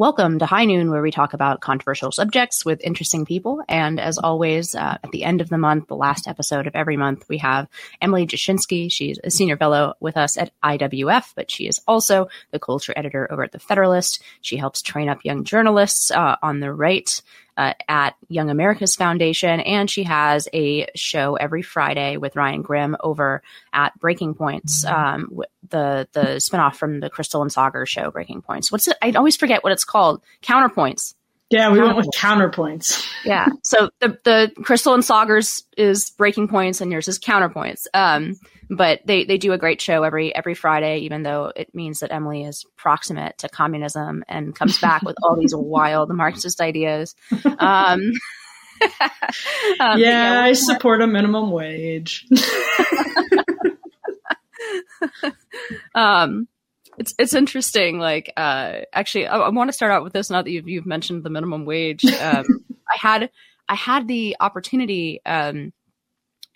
Welcome to High Noon, where we talk about controversial subjects with interesting people. And as always, at the end of the month, the last episode of every month, we have Emily Jashinsky. She's a senior fellow with us at IWF, but she is also the culture editor over at The Federalist. She helps train up young journalists on the right at Young America's Foundation, and she has a show every Friday with Ryan Grimm over at Breaking Points, the spinoff from the Krystal and Saagar show, Breaking Points. What's it? I always forget what it's called. Counterpoints. Yeah, we went with Counterpoints. Yeah, so the Krystal and Saagar's is Breaking Points, and yours is Counterpoints. But they do a great show every Friday, even though it means that Emily is proximate to communism and comes back with all these wild Marxist ideas. Yeah, I support a minimum wage. It's interesting. Like, actually, I want to start out with this. Now that you've mentioned the minimum wage, I had the opportunity.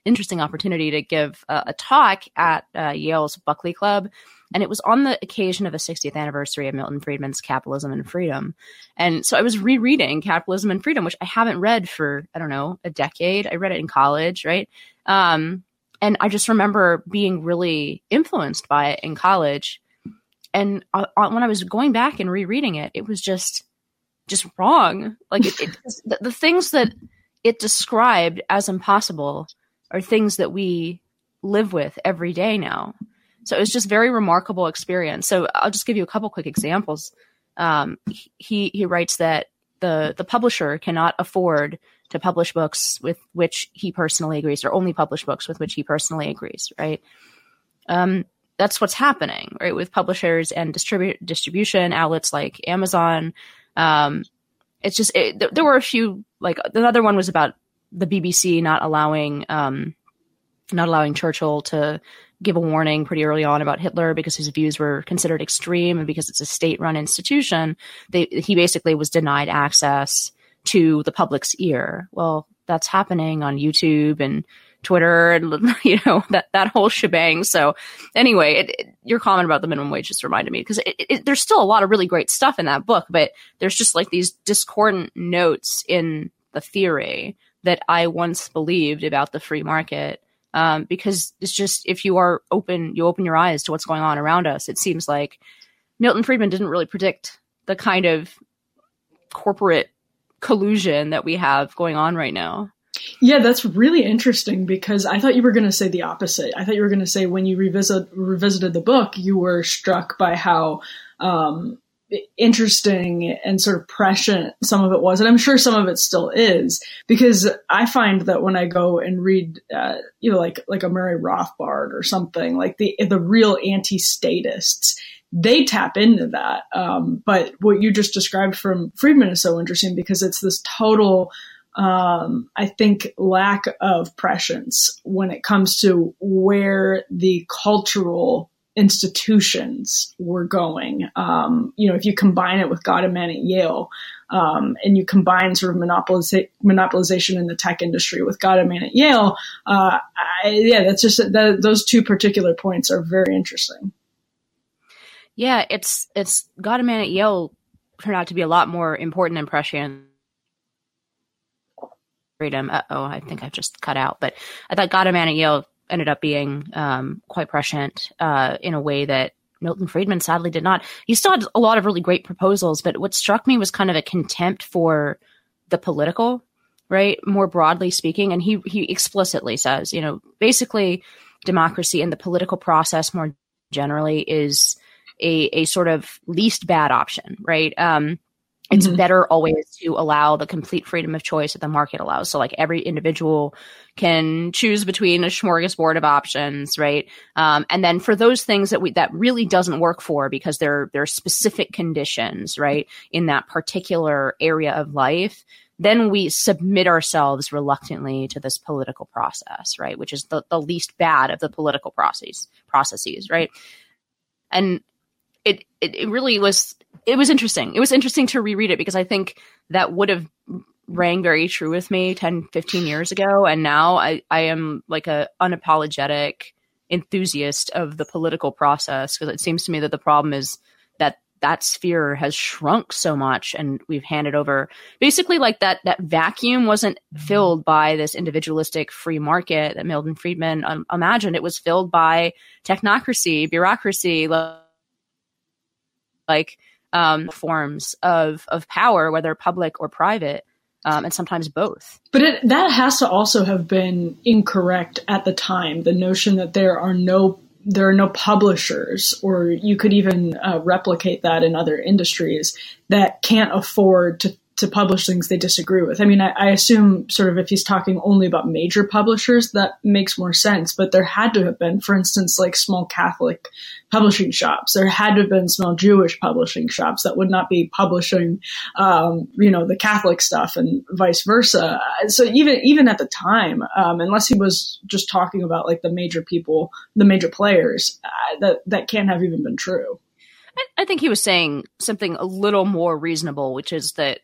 Interesting opportunity to give a talk at Yale's Buckley Club. And it was on the occasion of the 60th anniversary of Milton Friedman's Capitalism and Freedom. And so I was rereading Capitalism and Freedom, which I haven't read for, I don't know, a decade. I read it in college, right? And I just remember being really influenced by it in college. And when I was going back and rereading it, it was just wrong. Like the things that it described as impossible are things that we live with every day now. So it was just very remarkable experience. So I'll just give you a couple quick examples. He writes that the publisher cannot afford to publish books with which he personally agrees, or only publish books with which he personally agrees, right? That's what's happening, right, with publishers and distribution outlets like Amazon. It's just there were a few, like another one was about the BBC not allowing Churchill to give a warning pretty early on about Hitler because his views were considered extreme, and because it's a state-run institution, he basically was denied access to the public's ear. Well, that's happening on YouTube and Twitter and, you know, that whole shebang. So anyway, your comment about the minimum wage just reminded me, because there's still a lot of really great stuff in that book, but there's just like these discordant notes in the theory that I once believed about the free market, because it's just, if you are open, you open your eyes to what's going on around us. It seems like Milton Friedman didn't really predict the kind of corporate collusion that we have going on right now. Yeah, that's really interesting, because I thought you were going to say the opposite. I thought you were going to say when you revisited the book, you were struck by how interesting and sort of prescient some of it was. And I'm sure some of it still is, because I find that when I go and read, like a Murray Rothbard or something, like the real anti-statists, they tap into that. But what you just described from Friedman is so interesting, because it's this total, I think, lack of prescience when it comes to where the cultural institutions were going. If you combine it with God and Man at Yale, and you combine sort of monopolization in the tech industry with God and Man at Yale, those two particular points are very interesting. Yeah, it's God and Man at Yale turned out to be a lot more important and prescient. Freedom. I think I've just cut out, but I thought God and Man at Yale ended up being quite prescient in a way that Milton Friedman sadly did not. He still had a lot of really great proposals, but what struck me was kind of a contempt for the political, right? More broadly speaking. And he explicitly says, you know, basically democracy and the political process more generally is a sort of least bad option, right? It's better always to allow the complete freedom of choice that the market allows. So like every individual can choose between a smorgasbord of options, right? And then for those things that really doesn't work for, because they're specific conditions, right, in that particular area of life, then we submit ourselves reluctantly to this political process, right, which is the least bad of the political processes, right? And it really was... It was interesting. It was interesting to reread it, because I think that would have rang very true with me 10, 15 years ago. And now I am like a unapologetic enthusiast of the political process, because it seems to me that the problem is that that sphere has shrunk so much, and we've handed over basically like that vacuum wasn't filled by this individualistic free market that Milton Friedman imagined. It was filled by technocracy, bureaucracy, forms of power, whether public or private. And sometimes both. But that has to also have been incorrect at the time. The notion that there are no publishers, or you could even replicate that in other industries that can't afford to publish things they disagree with. I mean, I assume sort of if he's talking only about major publishers, that makes more sense. But there had to have been, for instance, like small Catholic publishing shops. There had to have been small Jewish publishing shops that would not be publishing, the Catholic stuff and vice versa. So even at the time, unless he was just talking about like the major people, the major players, that can't have even been true. I think he was saying something a little more reasonable, which is that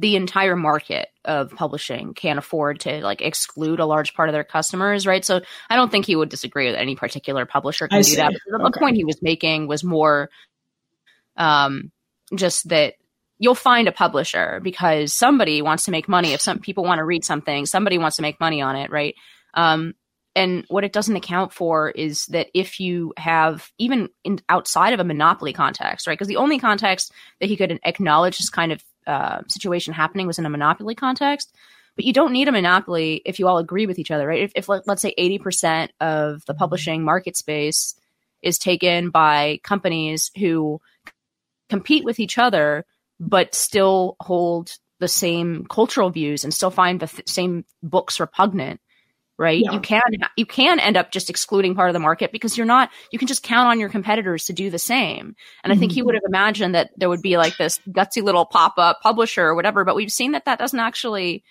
the entire market of publishing can't afford to like exclude a large part of their customers, right? So I don't think he would disagree with any particular publisher can do that. But the point he was making was more just that you'll find a publisher because somebody wants to make money. If some people want to read something, somebody wants to make money on it, right? And what it doesn't account for is that if you have even outside of a monopoly context, right? Because the only context that he could acknowledge this kind of situation happening was in a monopoly context, but you don't need a monopoly if you all agree with each other, right? If let's say 80% of the publishing market space is taken by companies who compete with each other, but still hold the same cultural views and still find the same books repugnant, right? Yeah. You can end up just excluding part of the market because you can just count on your competitors to do the same. And I think he would have imagined that there would be like this gutsy little pop-up publisher or whatever, but we've seen that doesn't actually,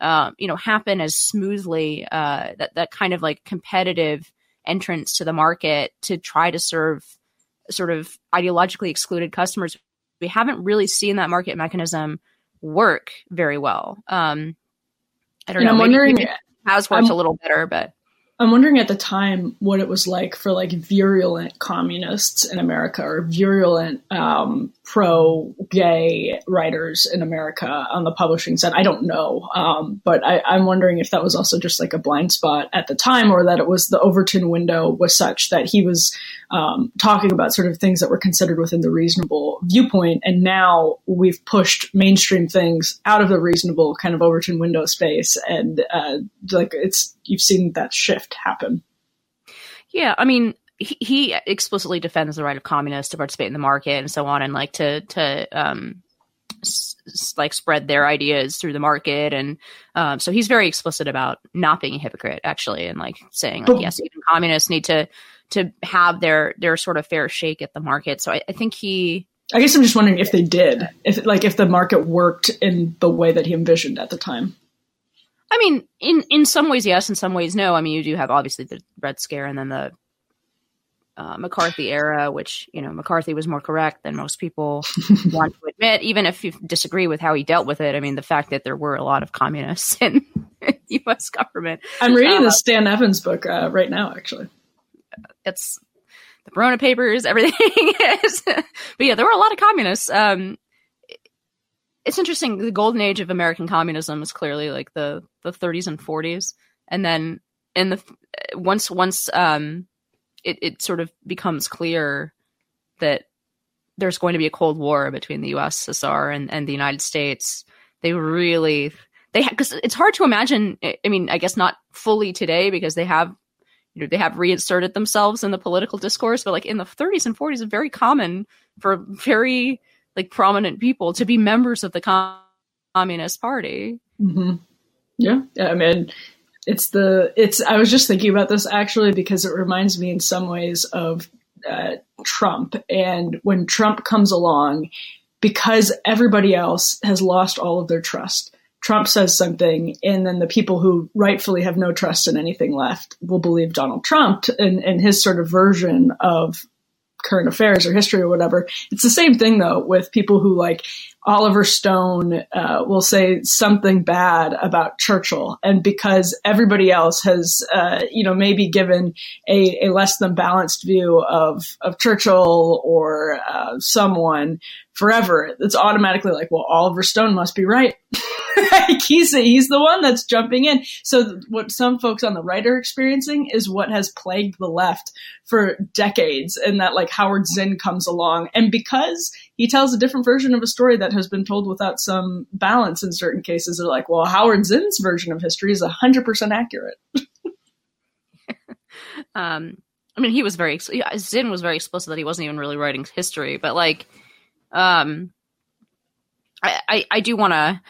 happen as smoothly, that kind of like competitive entrance to the market to try to serve sort of ideologically excluded customers. We haven't really seen that market mechanism work very well. I don't know. I'm wondering... Has worked a little better, but I'm wondering at the time what it was like for like virulent communists in America or virulent pro-gay writers in America on the publishing side. I don't know, but I'm wondering if that was also just like a blind spot at the time, or that it was the Overton window was such that he was talking about sort of things that were considered within the reasonable viewpoint, and now we've pushed mainstream things out of the reasonable kind of Overton window space, and you've seen that shift happen. Yeah, I mean, he explicitly defends the right of communists to participate in the market and so on, and like to spread their ideas through the market, and so he's very explicit about not being a hypocrite, actually, and like saying like, yes, even communists need to have their sort of fair shake at the market. So I think he. I guess I'm just wondering if they did, if the market worked in the way that he envisioned at the time. I mean, in some ways, yes. In some ways, no. I mean, you do have obviously the Red Scare and then the McCarthy era, which, McCarthy was more correct than most people want to admit, even if you disagree with how he dealt with it. I mean, the fact that there were a lot of communists in the U.S. government. I'm reading the Stan Evans book right now, actually. It's the Verona Papers, everything is. But yeah, there were a lot of communists. It's interesting. The golden age of American communism is clearly like the 30s and 40s. And then in it sort of becomes clear that there's going to be a Cold War between the USSR and the United States. Because it's hard to imagine. I mean, I guess not fully today because they have, they have reinserted themselves in the political discourse, but like in the 30s and 40s, it's very common for very like prominent people to be members of the Communist Party. Mm-hmm. Yeah. I mean, I was just thinking about this actually, because it reminds me in some ways of Trump. And when Trump comes along, because everybody else has lost all of their trust, Trump says something, and then the people who rightfully have no trust in anything left will believe Donald Trump and his sort of version of current affairs or history or whatever. It's the same thing, though, with people who, like Oliver Stone, will say something bad about Churchill. And because everybody else has, maybe given a less than balanced view of Churchill or someone forever, it's automatically like, well, Oliver Stone must be right. Like he's the one that's jumping in. So what some folks on the right are experiencing is what has plagued the left for decades, and that like Howard Zinn comes along, and because he tells a different version of a story that has been told without some balance in certain cases, they're like, well, Howard Zinn's version of history is 100% accurate. He was Zinn was very explicit that he wasn't even really writing history, but like, I do want to,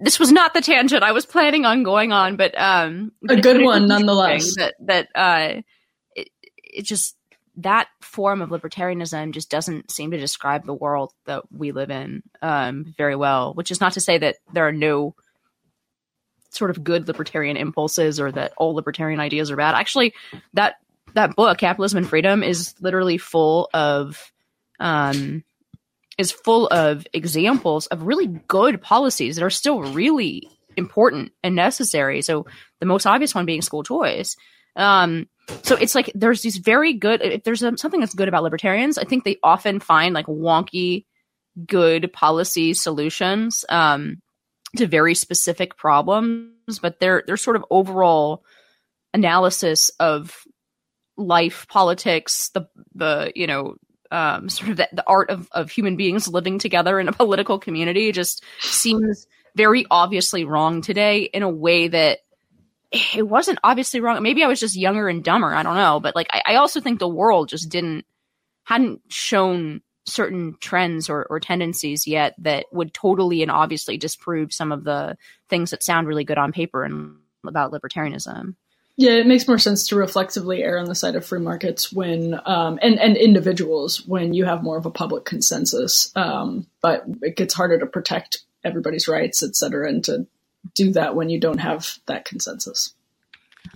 this was not the tangent I was planning on going on, but a good one nonetheless. That that form of libertarianism just doesn't seem to describe the world that we live in very well, which is not to say that there are no sort of good libertarian impulses or that all libertarian ideas are bad. Actually, that book, Capitalism and Freedom, is literally full of examples of really good policies that are still really important and necessary. So the most obvious one being school choice. So it's like there's these very good – if there's something that's good about libertarians, I think they often find like wonky, good policy solutions to very specific problems. But their sort of overall analysis of life, politics, sort of the art of human beings living together in a political community just seems very obviously wrong today in a way that it wasn't obviously wrong. Maybe I was just younger and dumber. I don't know. But like, I also think the world just hadn't shown certain trends or tendencies yet that would totally and obviously disprove some of the things that sound really good on paper and about libertarianism. Yeah, it makes more sense to reflexively err on the side of free markets when and individuals when you have more of a public consensus. But it gets harder to protect everybody's rights, et cetera, and to do that when you don't have that consensus.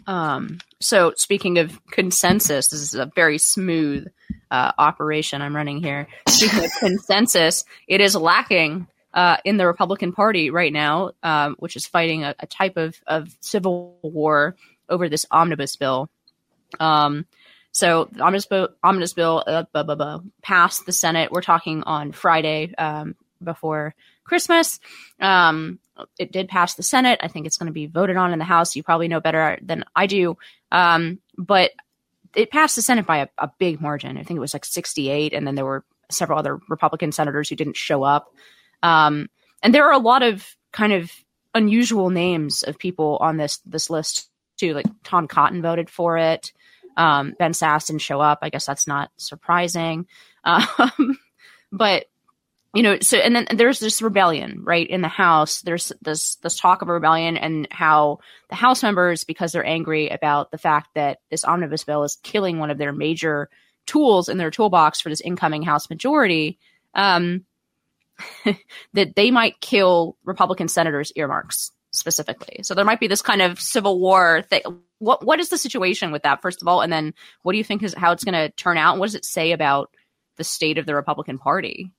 So speaking of consensus, this is a very smooth operation I'm running here. Speaking of consensus, it is lacking in the Republican Party right now, which is fighting a type of civil war over this omnibus bill. So the omnibus bill passed the Senate. We're talking on Friday before Christmas. It did pass the Senate. I think it's going to be voted on in the House. You probably know better than I do. But it passed the Senate by a big margin. I think it was like 68. And then there were several other Republican senators who didn't show up. And there are a lot of kind of unusual names of people on this list too. Like Tom Cotton voted for it. Ben Sasse didn't show up. I guess that's not surprising. But, and then there's this rebellion, right, in the House. There's this talk of a rebellion and how the House members, because they're angry about the fact that this omnibus bill is killing one of their major tools in their toolbox for this incoming House majority, that they might kill Republican senators' earmarks specifically. So there might be this kind of civil war thing. What is the situation with that, first of all? And then what do you think how it's going to turn out? And what does it say about the state of the Republican Party?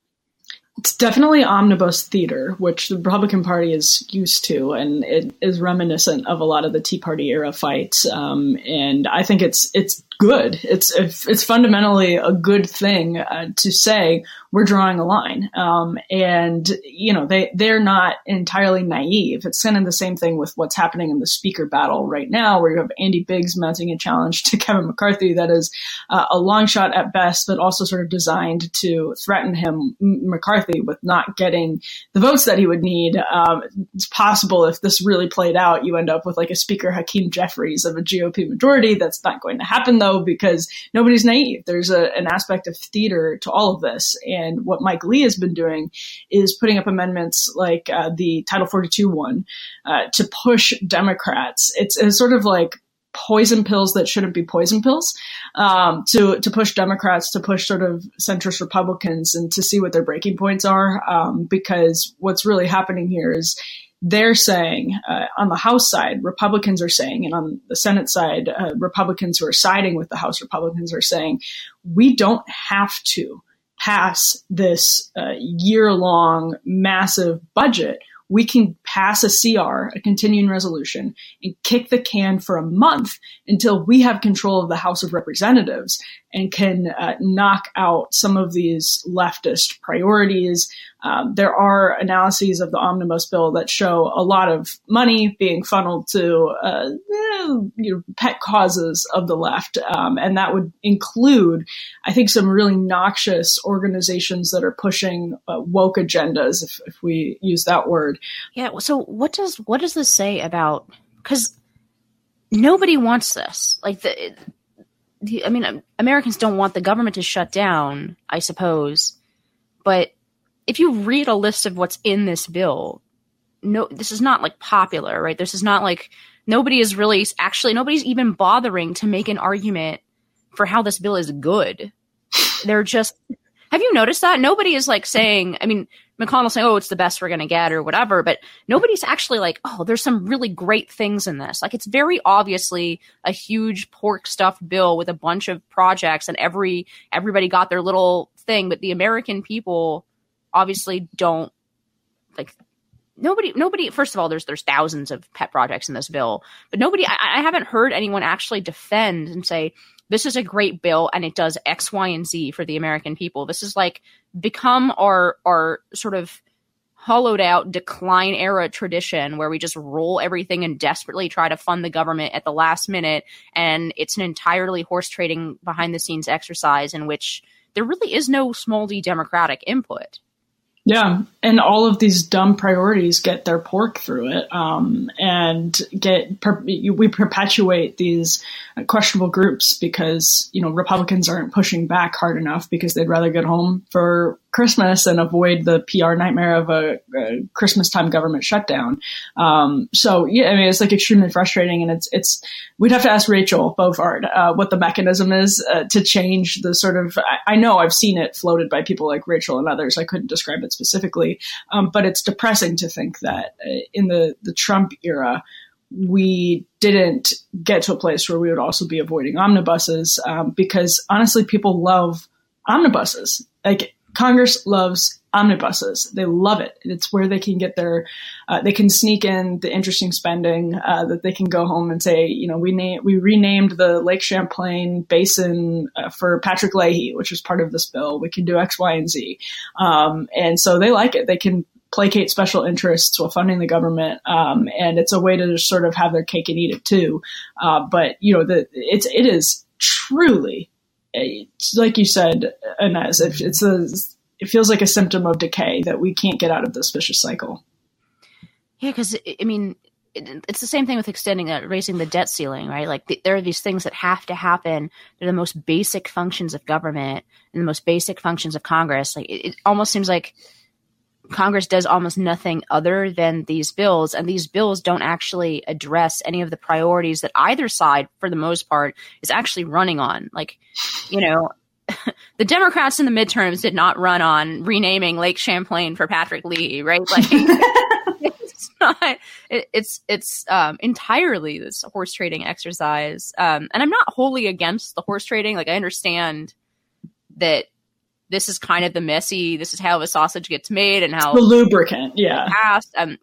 It's definitely omnibus theater, which the Republican Party is used to, and it is reminiscent of a lot of the Tea Party era fights. And I think it's good. It's fundamentally a good thing to say we're drawing a line. They're not entirely naive. It's kind of the same thing with what's happening in the speaker battle right now, where you have Andy Biggs mounting a challenge to Kevin McCarthy that is a long shot at best, but also sort of designed to threaten him, McCarthy, with not getting the votes that he would need. It's possible if this really played out, you end up with like a Speaker Hakeem Jeffries of a GOP majority. That's not going to happen, though, because nobody's naive. There's an aspect of theater to all of this. And what Mike Lee has been doing is putting up amendments like the Title 42 one to push Democrats. It's sort of like poison pills that shouldn't be poison pills, to push Democrats, to push sort of centrist Republicans, and to see what their breaking points are. Because what's really happening here is they're saying on the House side, Republicans are saying, and on the Senate side, Republicans who are siding with the House Republicans are saying, we don't have to pass this year-long massive budget. We can pass a CR, a continuing resolution, and kick the can for a month until we have control of the House of Representatives and can knock out some of these leftist priorities. There are analyses of the omnibus bill that show a lot of money being funneled to pet causes of the left. And that would include, I think, some really noxious organizations that are pushing woke agendas, if we use that word. Yeah. So what does this say about, because nobody wants this. Like, Americans don't want the government to shut down, I suppose. But if you read a list of what's in this bill, no, this is not like popular, right? This is not like, nobody's even bothering to make an argument for how this bill is good. They're just, have you noticed that? Nobody is like saying, I mean, McConnell's saying, oh, it's the best we're going to get or whatever, but nobody's actually like, oh, there's some really great things in this. Like, it's very obviously a huge pork stuffed bill with a bunch of projects and everybody got their little thing, but the American people obviously don't like nobody. First of all, there's thousands of pet projects in this bill, but nobody, I haven't heard anyone actually defend and say, this is a great bill and it does X, Y, and Z for the American people. This is like become our sort of hollowed out decline era tradition where we just roll everything and desperately try to fund the government at the last minute. And it's an entirely horse trading behind the scenes exercise in which there really is no small d democratic input. Yeah. And all of these dumb priorities get their pork through it we perpetuate these questionable groups because, you know, Republicans aren't pushing back hard enough because they'd rather get home for Christmas and avoid the PR nightmare of a Christmas time government shutdown. So, yeah, I mean, it's like extremely frustrating. And it's we'd have to ask Rachel Bovard what the mechanism is to change the sort of, I know I've seen it floated by people like Rachel and others. I couldn't describe it specifically. But it's depressing to think that in the Trump era, we didn't get to a place where we would also be avoiding omnibuses because honestly, people love omnibuses. Like Congress loves omnibuses. They love it. It's where they can get their, they can sneak in the interesting spending that they can go home and say, you know, we renamed the Lake Champlain Basin for Patrick Leahy, which was part of this bill. We can do X, Y, and Z. And so they like it. They can placate special interests while funding the government. And it's a way to just sort of have their cake and eat it too. But you know, it is truly, like you said, Inez, it feels like a symptom of decay that we can't get out of this vicious cycle. Yeah. Cause I mean, it's the same thing with raising the debt ceiling, right? Like there are these things that have to happen. They're the most basic functions of government and the most basic functions of Congress. Like it almost seems like Congress does almost nothing other than these bills, and these bills don't actually address any of the priorities that either side, for the most part, is actually running on. Like, you know, the Democrats in the midterms did not run on renaming Lake Champlain for Patrick Leahy, right? Like, it's not. It's entirely this horse trading exercise, and I'm not wholly against the horse trading. Like, I understand that. This is kind of the messy, this is how the sausage gets made and how the lubricant, yeah.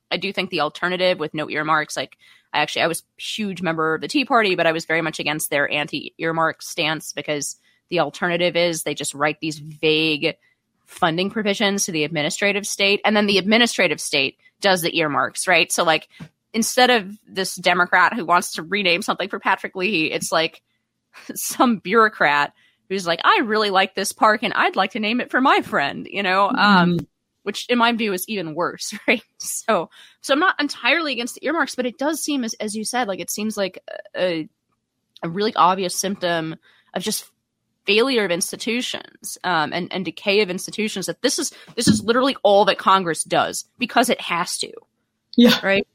I do think the alternative with no earmarks, like I was a huge member of the Tea Party, but I was very much against their anti-earmark stance because the alternative is they just write these vague funding provisions to the administrative state. And then the administrative state does the earmarks, right? So like instead of this Democrat who wants to rename something for Patrick Leahy, it's like some bureaucrat who's like, I really like this park and I'd like to name it for my friend, you know, which in my view is even worse, right? So I'm not entirely against the earmarks, but it does seem, as you said, like it seems like a really obvious symptom of just failure of institutions and decay of institutions that this is literally all that Congress does because it has to. Yeah. Right.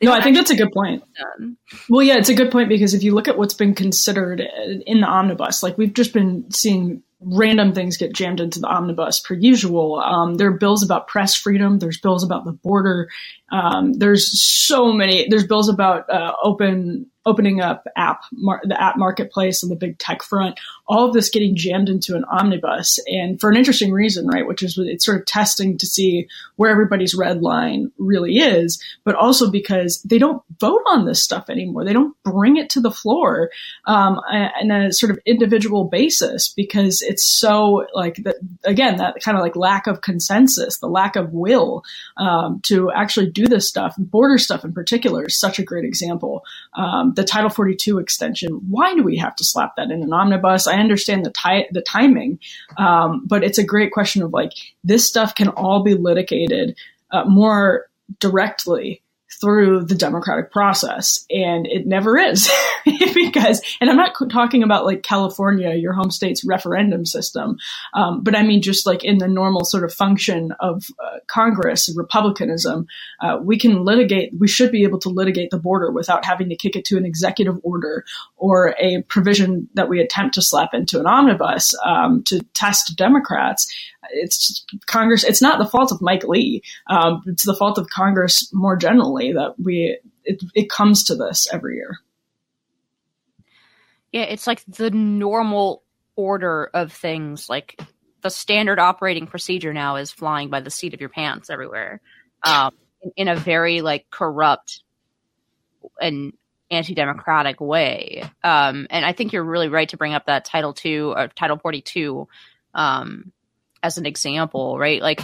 No, I think that's a good point. Well, yeah, it's a good point because if you look at what's been considered in the omnibus, like we've just been seeing random things get jammed into the omnibus per usual. There are bills about press freedom. There's bills about the border. There's so many. There's bills about opening up the app marketplace and the big tech front. All of this getting jammed into an omnibus, and for an interesting reason, right? Which is it's sort of testing to see where everybody's red line really is, but also because they don't vote on this stuff anymore. They don't bring it to the floor on a sort of individual basis because it's so like that. Again, that kind of like lack of consensus, the lack of will to actually do this stuff. Border stuff in particular is such a great example. The Title 42 extension. Why do we have to slap that in an omnibus? I understand the timing, but it's a great question of like, this stuff can all be litigated more directly through the democratic process. And it never is because, and I'm not talking about like California, your home state's referendum system. But I mean, just like in the normal sort of function of Congress and republicanism, we should be able to litigate the border without having to kick it to an executive order or a provision that we attempt to slap into an omnibus to test Democrats. It's Congress. It's not the fault of Mike Lee. It's the fault of Congress more generally that it comes to this every year. Yeah, it's like the normal order of things. Like the standard operating procedure now is flying by the seat of your pants everywhere, in a very like corrupt and anti-democratic way. And I think you're really right to bring up that Title II or Title 42. As an example, right? Like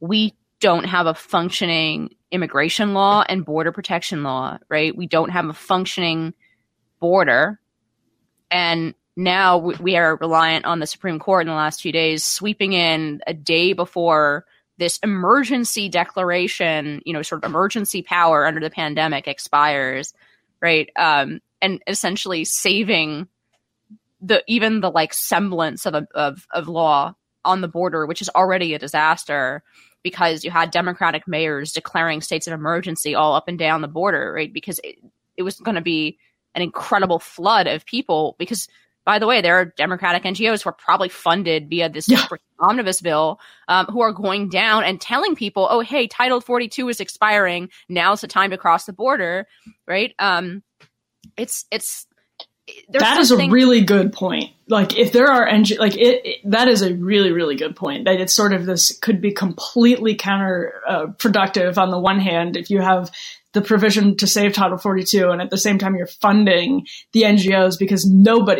we don't have a functioning immigration law and border protection law, right? We don't have a functioning border. And now we are reliant on the Supreme Court in the last few days, sweeping in a day before this emergency declaration, you know, sort of emergency power under the pandemic expires, right? And essentially saving even the like semblance of law on the border, which is already a disaster because you had Democratic mayors declaring states of emergency all up and down the border, right? Because it was going to be an incredible flood of people because, by the way, there are Democratic NGOs who are probably funded via this omnibus bill who are going down and telling people, oh, hey, Title 42 is expiring. Now's the time to cross the border, right? That is a really good point. Like if there are that is a really, really good point that it's sort of this could be completely counterproductive on the one hand, if you have the provision to save Title 42 and at the same time you're funding the NGOs because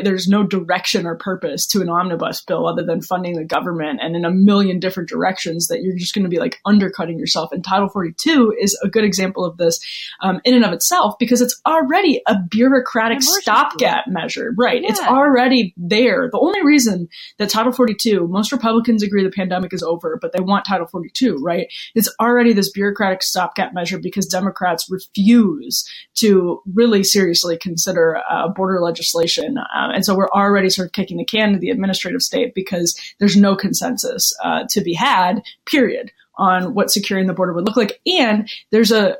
there's no direction or purpose to an omnibus bill other than funding the government and in a million different directions that you're just going to be like undercutting yourself. And Title 42 is a good example of this in and of itself because it's already a bureaucratic stopgap measure, right? Yeah. It's already there. The only reason that Title 42, most Republicans agree the pandemic is over, but they want Title 42, right? It's already this bureaucratic stopgap measure because Democrats refuse to really seriously consider border legislation. And so we're already sort of kicking the can to the administrative state because there's no consensus to be had, period, on what securing the border would look like. And there's a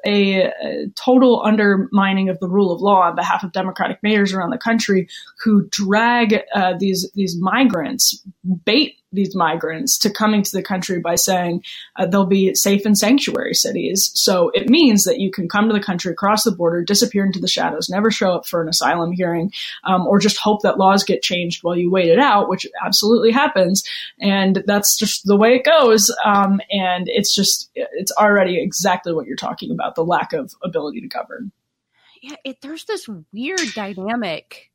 total undermining of the rule of law on behalf of Democratic mayors around the country who drag bait these migrants to coming to the country by saying they'll be safe in sanctuary cities. So it means that you can come to the country, cross the border, disappear into the shadows, never show up for an asylum hearing, or just hope that laws get changed while you wait it out, which absolutely happens. And that's just the way it goes. And it's already exactly what you're talking about, the lack of ability to govern. Yeah, there's this weird dynamic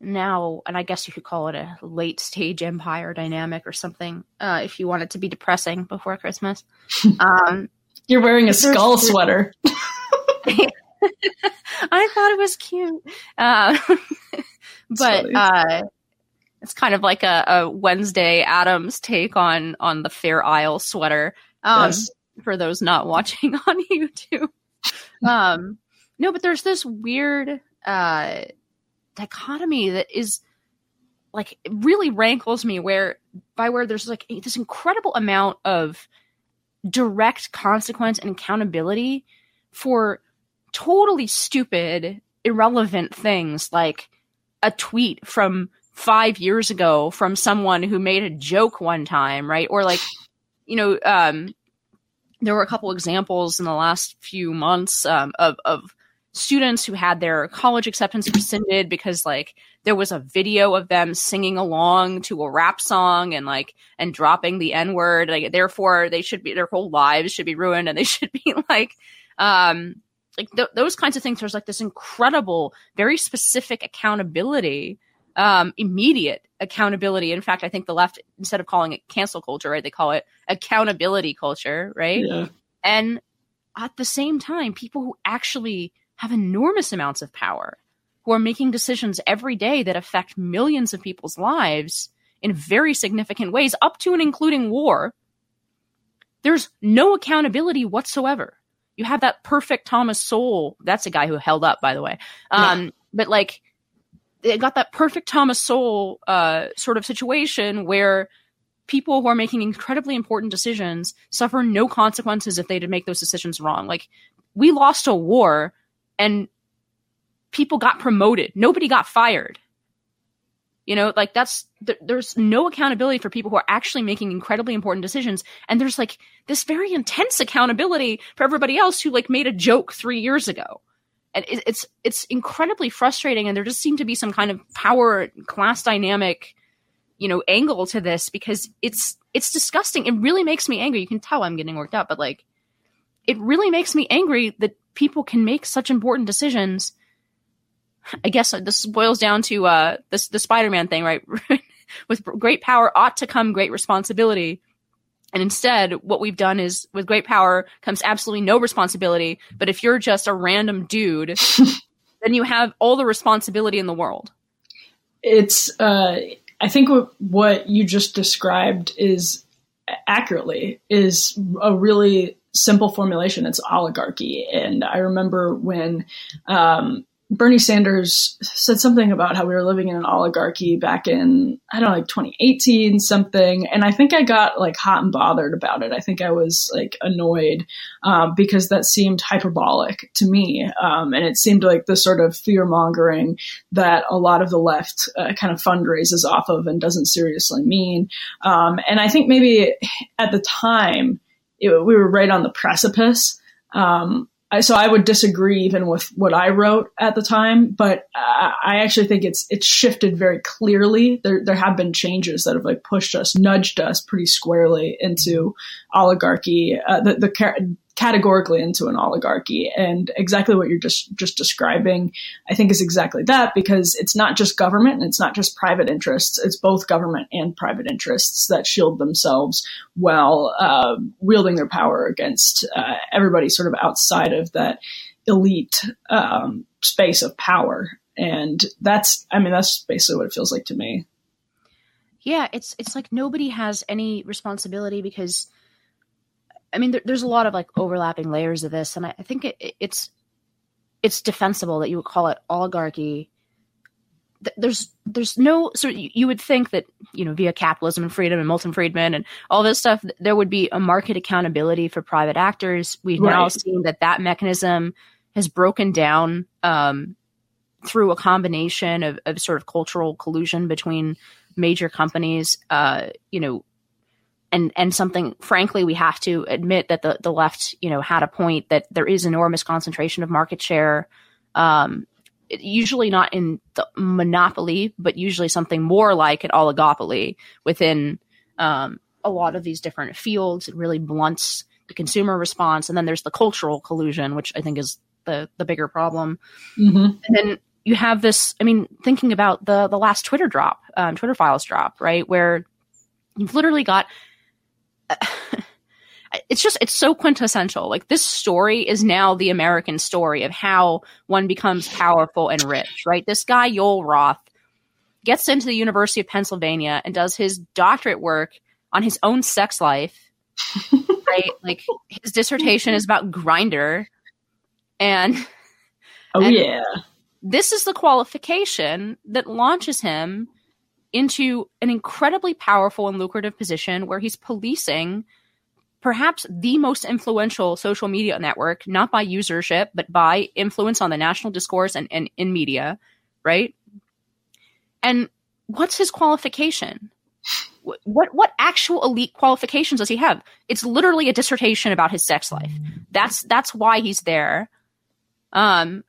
now, and I guess you could call it a late stage empire dynamic or something, if you want it to be depressing before Christmas. You're wearing a skull sweater. I thought it was cute. But it's kind of like a Wednesday Addams take on the Fair Isle sweater, yes. For those not watching on YouTube. No, but there's this weird dichotomy that is like it really rankles me where there's like this incredible amount of direct consequence and accountability for totally stupid, irrelevant things like a tweet from 5 years ago from someone who made a joke one time, right? Or like, you know, there were a couple examples in the last few months of students who had their college acceptance rescinded because like there was a video of them singing along to a rap song and like and dropping the N-word, like therefore they should be, their whole lives should be ruined, and they should be like those kinds of things. There's like this incredible, very specific accountability, immediate accountability. In fact, I think the left, instead of calling it cancel culture, right, they call it accountability culture, right? Yeah. And at the same time, people who actually have enormous amounts of power, who are making decisions every day that affect millions of people's lives in very significant ways, up to and including war, there's no accountability whatsoever. You have that perfect Thomas Sowell. That's a guy who held up, by the way. Yeah. But like they got that perfect Thomas Sowell sort of situation where people who are making incredibly important decisions suffer no consequences if they did make those decisions wrong. Like we lost a war and people got promoted. Nobody got fired. You know, like that's, there's no accountability for people who are actually making incredibly important decisions. And there's like this very intense accountability for everybody else who like made a joke 3 years ago. And it's incredibly frustrating. And there just seemed to be some kind of power class dynamic, you know, angle to this, because it's disgusting. It really makes me angry. You can tell I'm getting worked up, but like, it really makes me angry that people can make such important decisions. I guess this boils down to the Spider-Man thing, right? With great power ought to come great responsibility. And instead, what we've done is with great power comes absolutely no responsibility. But if you're just a random dude, then you have all the responsibility in the world. It's I think what you just described is a really simple formulation. It's oligarchy. And I remember when Bernie Sanders said something about how we were living in an oligarchy back in, 2018 something. And I think I got like hot and bothered about it. I think I was like annoyed because that seemed hyperbolic to me. And it seemed like the sort of fear mongering that a lot of the left kind of fundraises off of and doesn't seriously mean. And I think maybe at the time we were right on the precipice. So I would disagree even with what I wrote at the time, but I actually think it's shifted very clearly. There have been changes that have like pushed us, nudged us pretty squarely into oligarchy, categorically into an oligarchy. And exactly what you're just describing, I think, is exactly that, because it's not just government and it's not just private interests. It's both government and private interests that shield themselves while wielding their power against everybody sort of outside of that elite space of power. And that's basically what it feels like to me. Yeah, it's like nobody has any responsibility because there's a lot of like overlapping layers of this. And I think it's defensible that you would call it oligarchy. You would think that, you know, via Capitalism and Freedom and Milton Friedman and all this stuff, there would be a market accountability for private actors. We've now seen that mechanism has broken down through a combination of sort of cultural collusion between major companies, And something, frankly, we have to admit that the left, you know, had a point that there is enormous concentration of market share, usually not in the monopoly, but usually something more like an oligopoly within a lot of these different fields. It really blunts the consumer response. And then there's the cultural collusion, which I think is the bigger problem. Mm-hmm. And then you have this, thinking about the last Twitter drop, Twitter files drop, right, where you've literally got... it's so quintessential. Like this story is now the American story of how one becomes powerful and rich, right? This guy, Yoel Roth, gets into the University of Pennsylvania and does his doctorate work on his own sex life, right? Like his dissertation is about Grindr. This is the qualification that launches him into an incredibly powerful and lucrative position where he's policing perhaps the most influential social media network, not by usership, but by influence on the national discourse and in media, right? And what's his qualification? What actual elite qualifications does he have? It's literally a dissertation about his sex life. That's why he's there. And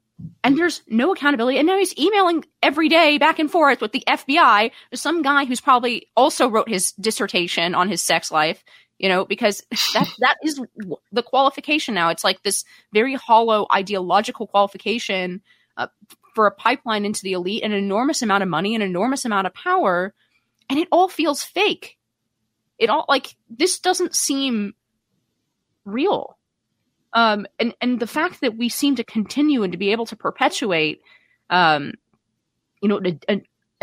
there's no accountability. And now he's emailing every day back and forth with the FBI to some guy who's probably also wrote his dissertation on his sex life, you know, because that is the qualification now. It's like this very hollow ideological qualification for a pipeline into the elite, an enormous amount of money, an enormous amount of power. And it all feels fake. It all, like, this doesn't seem real. And the fact that we seem to continue and to be able to perpetuate, at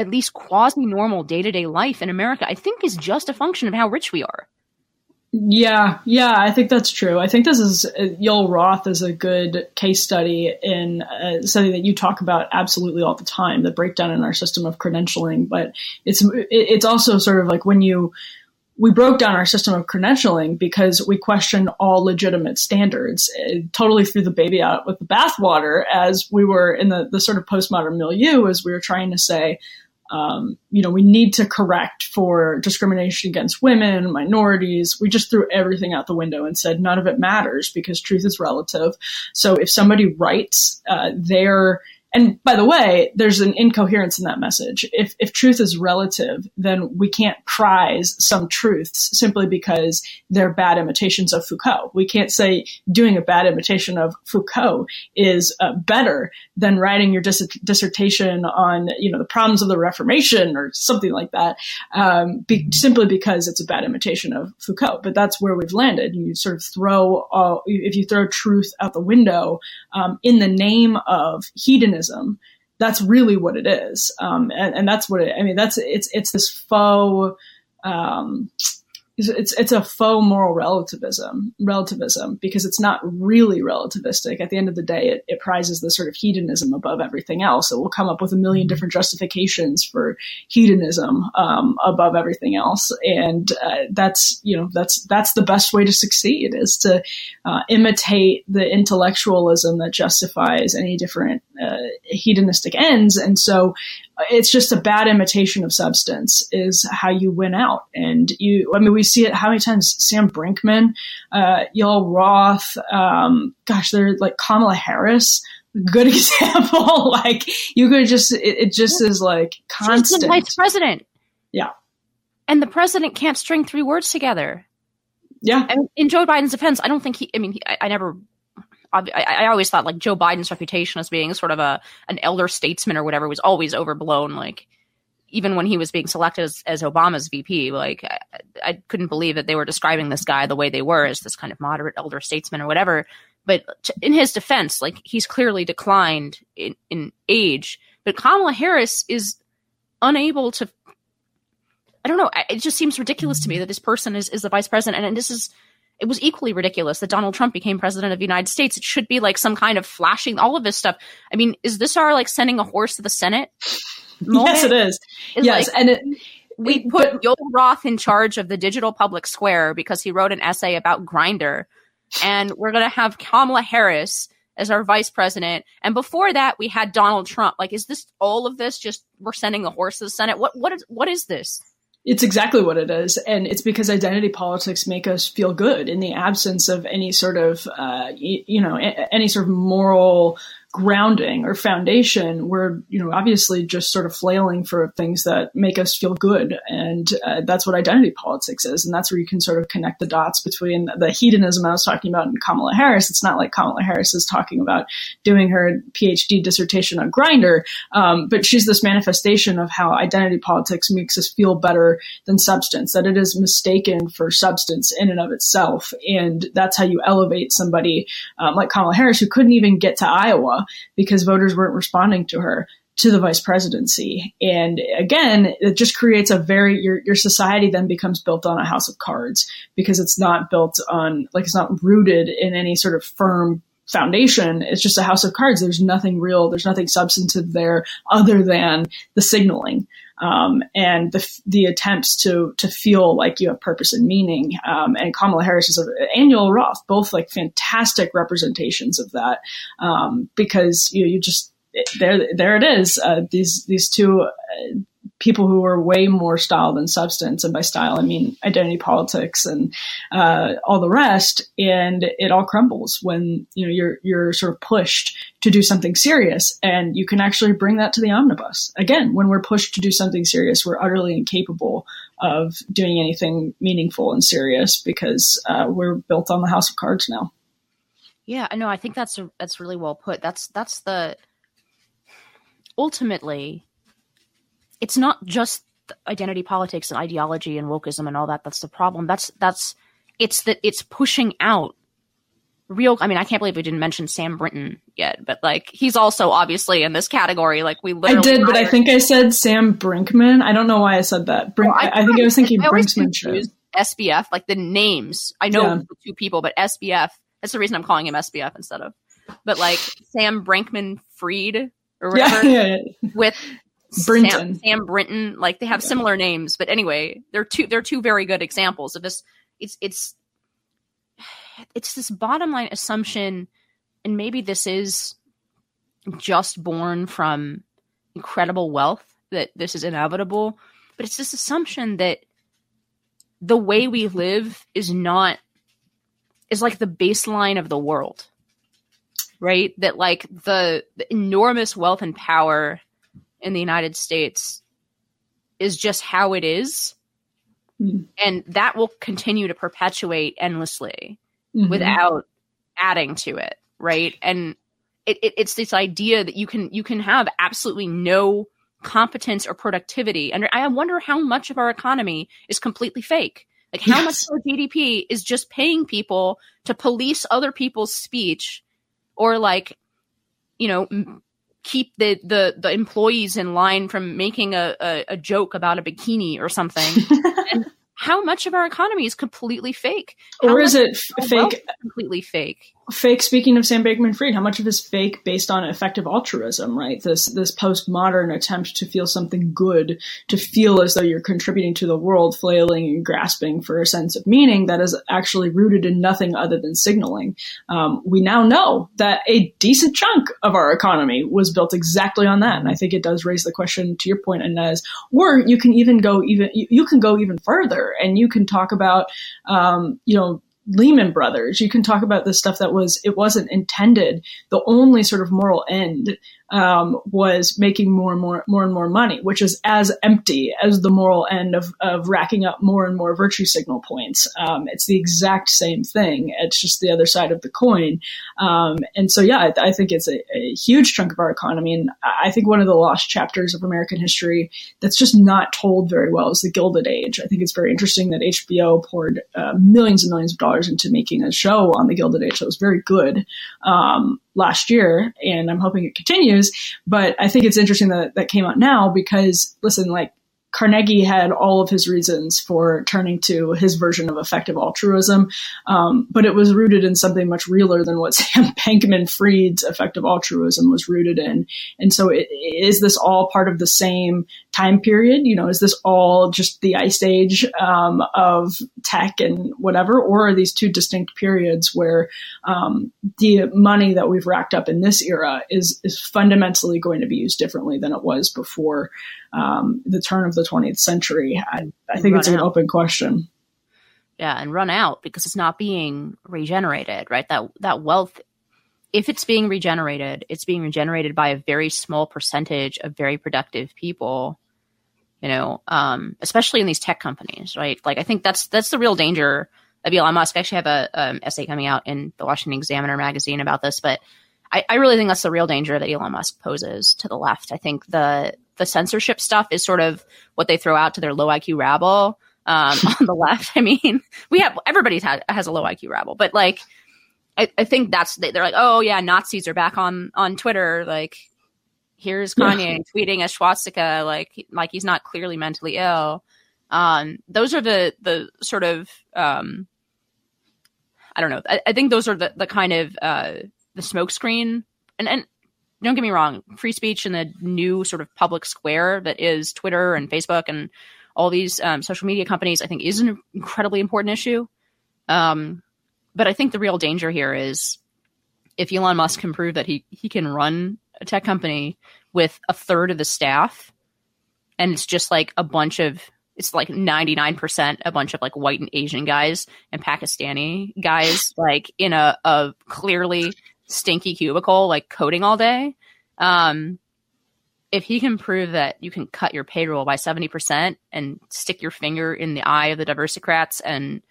least quasi-normal day-to-day life in America, I think is just a function of how rich we are. Yeah, I think that's true. I think this is, Yoel Roth is a good case study in something that you talk about absolutely all the time, the breakdown in our system of credentialing. But it's also sort of like we broke down our system of credentialing because we questioned all legitimate standards, totally threw the baby out with the bathwater as we were in the sort of postmodern milieu, as we were trying to say, we need to correct for discrimination against women, minorities. We just threw everything out the window and said none of it matters because truth is relative. So if somebody writes and by the way, there's an incoherence in that message. If truth is relative, then we can't prize some truths simply because they're bad imitations of Foucault. We can't say doing a bad imitation of Foucault is better than writing your dissertation on, the problems of the Reformation or something like that, simply because it's a bad imitation of Foucault. But that's where we've landed. You sort of if you throw truth out the window in the name of hedonism. That's really what it is. And that's what it's this faux, it's a faux moral relativism, because it's not really relativistic. At the end of the day, it prizes this sort of hedonism above everything else. It will come up with a million different justifications for hedonism, above everything else. And, that's the best way to succeed, is to, imitate the intellectualism that justifies any different, hedonistic ends. And so it's just a bad imitation of substance is how you win out. And we see it how many times. Sam Brinkman, Yoel Roth, they're like Kamala Harris, good example. Like you could just, it just is like constant. She's the vice president. Yeah. And the president can't string three words together. Yeah. And in Joe Biden's defense, I don't think I always thought like Joe Biden's reputation as being sort of an elder statesman or whatever was always overblown. Like even when he was being selected as Obama's VP, like I couldn't believe that they were describing this guy the way they were, as this kind of moderate elder statesman or whatever. But in his defense, like he's clearly declined in age, but Kamala Harris is unable to, I don't know. It just seems ridiculous to me that this person is the vice president. And this is, it was equally ridiculous that Donald Trump became president of the United States. It should be like some kind of flashing, all of this stuff. I mean, is this our like sending a horse to the Senate moment? Yes, it is. It's yes. Like, and we put Yoel Roth in charge of the digital public square because he wrote an essay about Grindr. And we're going to have Kamala Harris as our vice president. And before that, we had Donald Trump. Like, is this all of this just we're sending a horse to the Senate? What is this? It's exactly what it is. And it's because identity politics make us feel good in the absence of any sort of, any sort of moral grounding or foundation. We're, obviously just sort of flailing for things that make us feel good. And that's what identity politics is. And that's where you can sort of connect the dots between the hedonism I was talking about and Kamala Harris. It's not like Kamala Harris is talking about doing her PhD dissertation on Grindr, but she's this manifestation of how identity politics makes us feel better than substance, that it is mistaken for substance in and of itself. And that's how you elevate somebody like Kamala Harris, who couldn't even get to Iowa because voters weren't responding to her, to the vice presidency. And again, it just creates a very, your society then becomes built on a house of cards, because it's not built on, like, it's not rooted in any sort of firm foundation. It's just a house of cards. There's nothing real. There's nothing substantive there other than the signaling, and the attempts to feel like you have purpose and meaning. And Kamala Harris and Yoel Roth, both like fantastic representations of that. Because there it is. These two people who are way more style than substance. And by style, I mean identity politics and all the rest. And it all crumbles when, you know, you're sort of pushed to do something serious. And you can actually bring that to the omnibus. Again, when we're pushed to do something serious, we're utterly incapable of doing anything meaningful and serious because we're built on the house of cards now. Yeah, I know. I think that's really well put. That's the ultimately. It's not just identity politics and ideology and wokeism and all that. That's the problem. It's pushing out real. I mean, I can't believe we didn't mention Sam Brinton yet, but like he's also obviously in this category. Like we literally but I think I said Sam Brinkman. I don't know why I said that. I think I was thinking Brinkmanship. SBF, like the names. I know two people, but SBF. That's the reason I'm calling him SBF instead of, but like Sam Bankman-Fried or whatever with Brinton. Sam Brinton, like they have similar names, but anyway, they're two very good examples of this. It's this bottom line assumption. And maybe this is just born from incredible wealth that this is inevitable, but it's this assumption that the way we live is like the baseline of the world, right? That like the enormous wealth and power in the United States is just how it is. Mm-hmm. And that will continue to perpetuate endlessly without adding to it. Right. And it's this idea that you can have absolutely no competence or productivity. And I wonder how much of our economy is completely fake. Like how much of GDP is just paying people to police other people's speech or like, you know, keep the employees in line from making a joke about a bikini or something. And how much of our economy is completely fake? Or is it fake? Completely fake. Fake, speaking of Sam Bankman-Fried, how much of his fake based on effective altruism, right? This postmodern attempt to feel something good, to feel as though you're contributing to the world, flailing and grasping for a sense of meaning that is actually rooted in nothing other than signaling. We now know that a decent chunk of our economy was built exactly on that. And I think it does raise the question to your point, Inez, or you can even go further and you can talk about, Lehman Brothers, you can talk about this stuff that wasn't intended. The only sort of moral end was making more and more money, which is as empty as the moral end of racking up more and more virtue signal points. It's the exact same thing. It's just the other side of the coin. I think it's a huge chunk of our economy. And I think one of the lost chapters of American history that's just not told very well is the Gilded Age. I think it's very interesting that HBO poured millions and millions of dollars into making a show on the Gilded Age that was very good last year, and I'm hoping it continues. But I think it's interesting that that came out now because, listen, like Carnegie had all of his reasons for turning to his version of effective altruism, but it was rooted in something much realer than what Sam Bankman-Fried's effective altruism was rooted in. And so is this all part of the same time period? You know, is this all just the ice age of tech and whatever? Or are these two distinct periods where the money that we've racked up in this era is fundamentally going to be used differently than it was before the turn of the 20th century? I think it's an open question. Yeah, and run out because it's not being regenerated, right? That wealth, if it's being regenerated by a very small percentage of very productive people, you know, especially in these tech companies, right? Like I think that's the real danger of Elon Musk. I actually have a essay coming out in the Washington Examiner magazine about this, but I really think that's the real danger that Elon Musk poses to the left. I think the censorship stuff is sort of what they throw out to their low IQ rabble on the left. I mean, everybody has a low IQ rabble, but like, I think they're like, oh yeah, Nazis are back on Twitter. Like, here's Kanye tweeting a swastika. Like he's not clearly mentally ill. Those are the sort of I don't know. I think those are the kind of the smokescreen. And don't get me wrong, free speech in the new sort of public square that is Twitter and Facebook and all these social media companies, I think, is an incredibly important issue. But I think the real danger here is if Elon Musk can prove that he can run a tech company with a third of the staff, And it's just like a bunch of, it's like 99% a bunch of like white and Asian guys and Pakistani guys, like in a clearly stinky cubicle, like coding all day. If he can prove that you can cut your payroll by 70% and stick your finger in the eye of the diversicrats and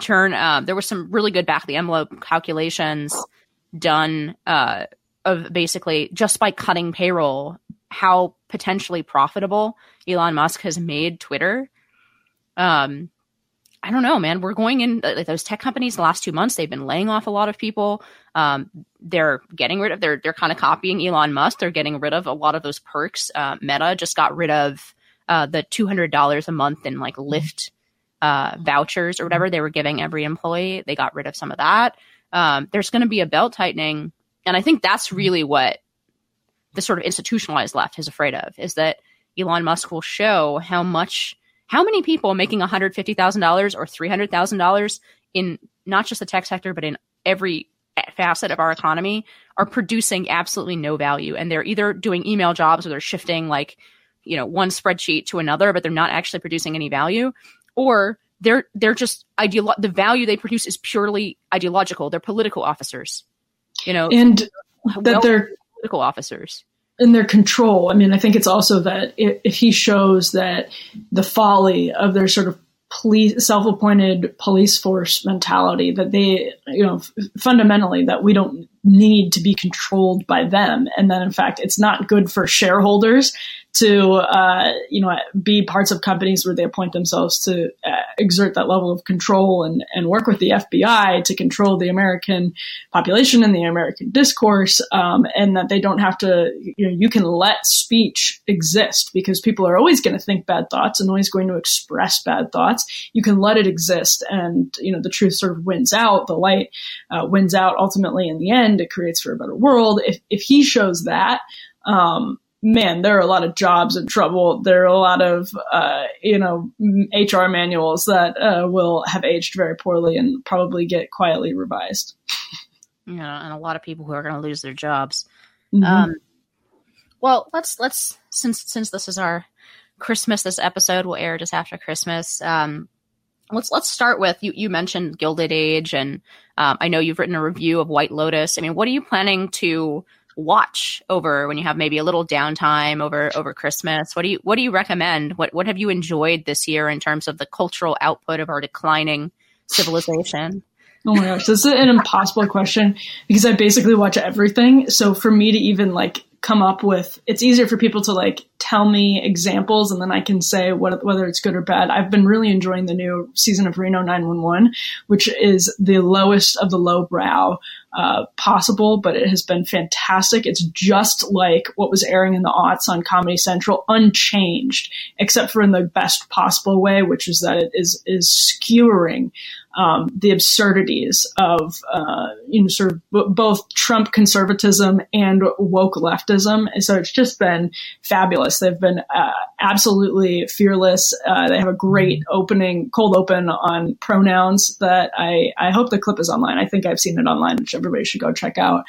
turn, there was some really good back of the envelope calculations done of basically just by cutting payroll, how potentially profitable Elon Musk has made Twitter. I don't know, man. We're going in like those tech companies the last 2 months, they've been laying off a lot of people. They're getting rid of, they're kind of copying Elon Musk. They're getting rid of a lot of those perks. Meta just got rid of the $200 a month in like Lyft vouchers or whatever they were giving every employee. They got rid of some of that. There's going to be a belt tightening. And I think that's really what the sort of institutionalized left is afraid of, is that Elon Musk will show how much, how many people making $150,000 or $300,000 in not just the tech sector, but in every facet of our economy are producing absolutely no value. And they're either doing email jobs or they're shifting like, you know, one spreadsheet to another, but they're not actually producing any value. Or they're just the value they produce is purely ideological. They're political officers, you know, and that they're political officers. In their control. I mean, I think it's also that if he shows that the folly of their sort of police, self-appointed police force mentality, that they, you know, fundamentally that we don't need to be controlled by them. And that in fact, it's not good for shareholders to, you know, be parts of companies where they appoint themselves to exert that level of control and work with the FBI to control the American population and the American discourse, and that they don't have to, you know, you can let speech exist because people are always going to think bad thoughts and always going to express bad thoughts. You can let it exist and, you know, the truth sort of wins out, the light wins out ultimately in the end, it creates for a better world. If he shows that, man, there are a lot of jobs in trouble. There are a lot of, you know, HR manuals that will have aged very poorly and probably get quietly revised. Yeah, and a lot of people who are going to lose their jobs. Mm-hmm. Well, let's since this is our Christmas, this episode will air just after Christmas. Let's start with you mentioned Gilded Age, and I know you've written a review of White Lotus. I mean, what are you planning to watch over when you have maybe a little downtime over Christmas? What do you recommend? What have you enjoyed this year in terms of the cultural output of our declining civilization? Oh my gosh, this is an impossible question because I basically watch everything. So for me to even like come up with, it's easier for people to like tell me examples and then I can say whether it's good or bad. I've been really enjoying the new season of Reno 911, which is the lowest of the lowbrow possible, but it has been fantastic. It's just like what was airing in the aughts on Comedy Central, unchanged, except for in the best possible way, which is that it is skewering the absurdities of you know, sort of both Trump conservatism and woke leftism. And so it's just been fabulous. They've been absolutely fearless. They have a great opening, cold open on pronouns that I hope the clip is online. I think I've seen it online, which everybody should go check out.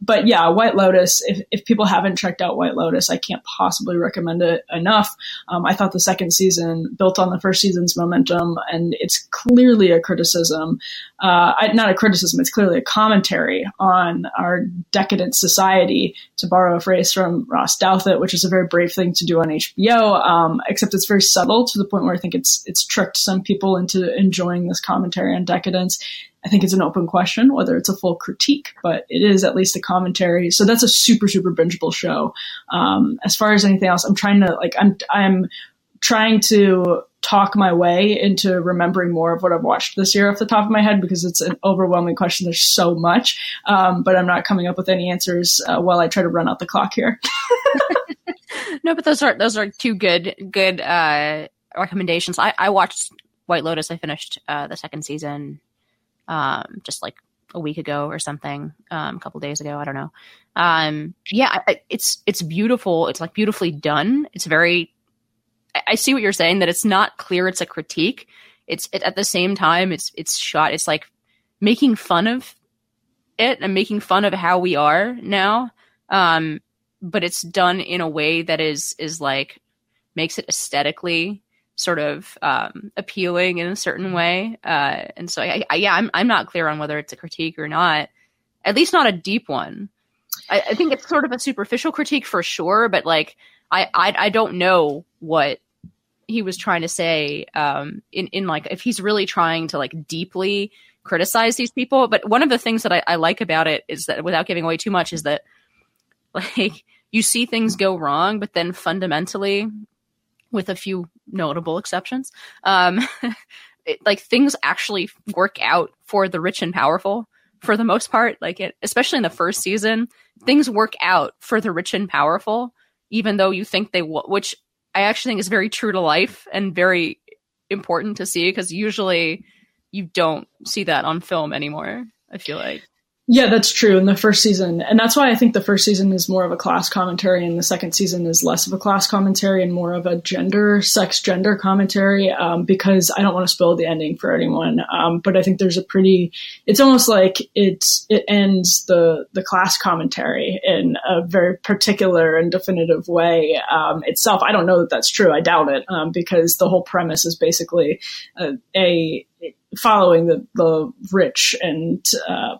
But yeah, White Lotus, if people haven't checked out White Lotus, I can't possibly recommend it enough. I thought the second season built on the first season's momentum, and it's clearly a criticism, not a criticism, it's clearly a commentary on our decadent society, to borrow a phrase from Ross Douthat, which is a very brave thing to do on HBO, except it's very subtle to the point where I think it's tricked some people into enjoying this commentary on decadence. I think it's an open question whether it's a full critique, but it is at least a commentary. So that's a super, super bingeable show. As far as anything else, I'm trying to talk my way into remembering more of what I've watched this year off the top of my head, because it's an overwhelming question. There's so much, but I'm not coming up with any answers while I try to run out the clock here. No, but those are two good recommendations. I watched White Lotus. I finished the second season just like a week ago or something, a couple days ago. I don't know. Yeah, it's beautiful. It's like beautifully done. It's very, I see what you're saying, that it's not clear it's a critique. It's at the same time, it's shot. It's like making fun of it and making fun of how we are now. but it's done in a way that is like makes it aesthetically sort of appealing in a certain way. And so I'm not clear on whether it's a critique or not, at least not a deep one. I think it's sort of a superficial critique for sure, but like I don't know what he was trying to say in like if he's really trying to like deeply criticize these people. But one of the things that I like about it is that, without giving away too much, is that like you see things go wrong, but then fundamentally, with a few notable exceptions, like things actually work out for the rich and powerful for the most part. Like especially in the first season, things work out for the rich and powerful, even though you think they will, which I actually think is very true to life and very important to see, because usually you don't see that on film anymore, I feel like. Yeah, that's true in the first season. And that's why I think the first season is more of a class commentary and the second season is less of a class commentary and more of a sex gender commentary, because I don't want to spoil the ending for anyone. But I think there's it's almost like it ends the class commentary in a very particular and definitive way itself. I don't know that that's true. I doubt it, because the whole premise is basically following the rich and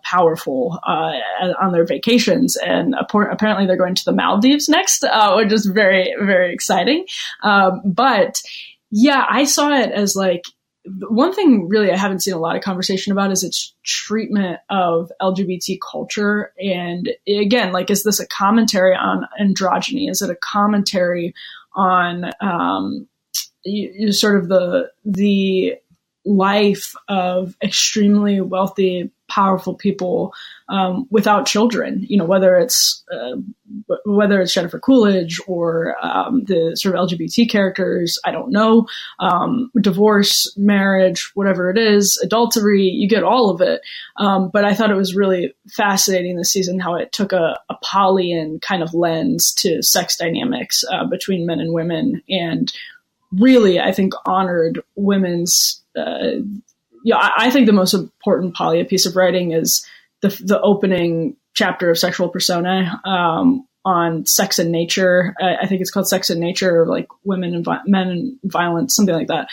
powerful on their vacations, and apparently they're going to the Maldives next, which is very, very exciting. But yeah, I saw it as like, one thing really I haven't seen a lot of conversation about is its treatment of LGBT culture. And again, like, is this a commentary on androgyny? Is it a commentary on sort of the life of extremely wealthy, powerful people without children, you know, whether it's Jennifer Coolidge or the sort of LGBT characters, I don't know, divorce, marriage, whatever it is, adultery, you get all of it. But I thought it was really fascinating this season how it took a Pollyan kind of lens to sex dynamics between men and women, and really, I think, honored women's I think the most important Paglia piece of writing is the opening chapter of Sexual Personae on sex and nature. I think it's called Sex and Nature, like Women and Men and Violence, something like that.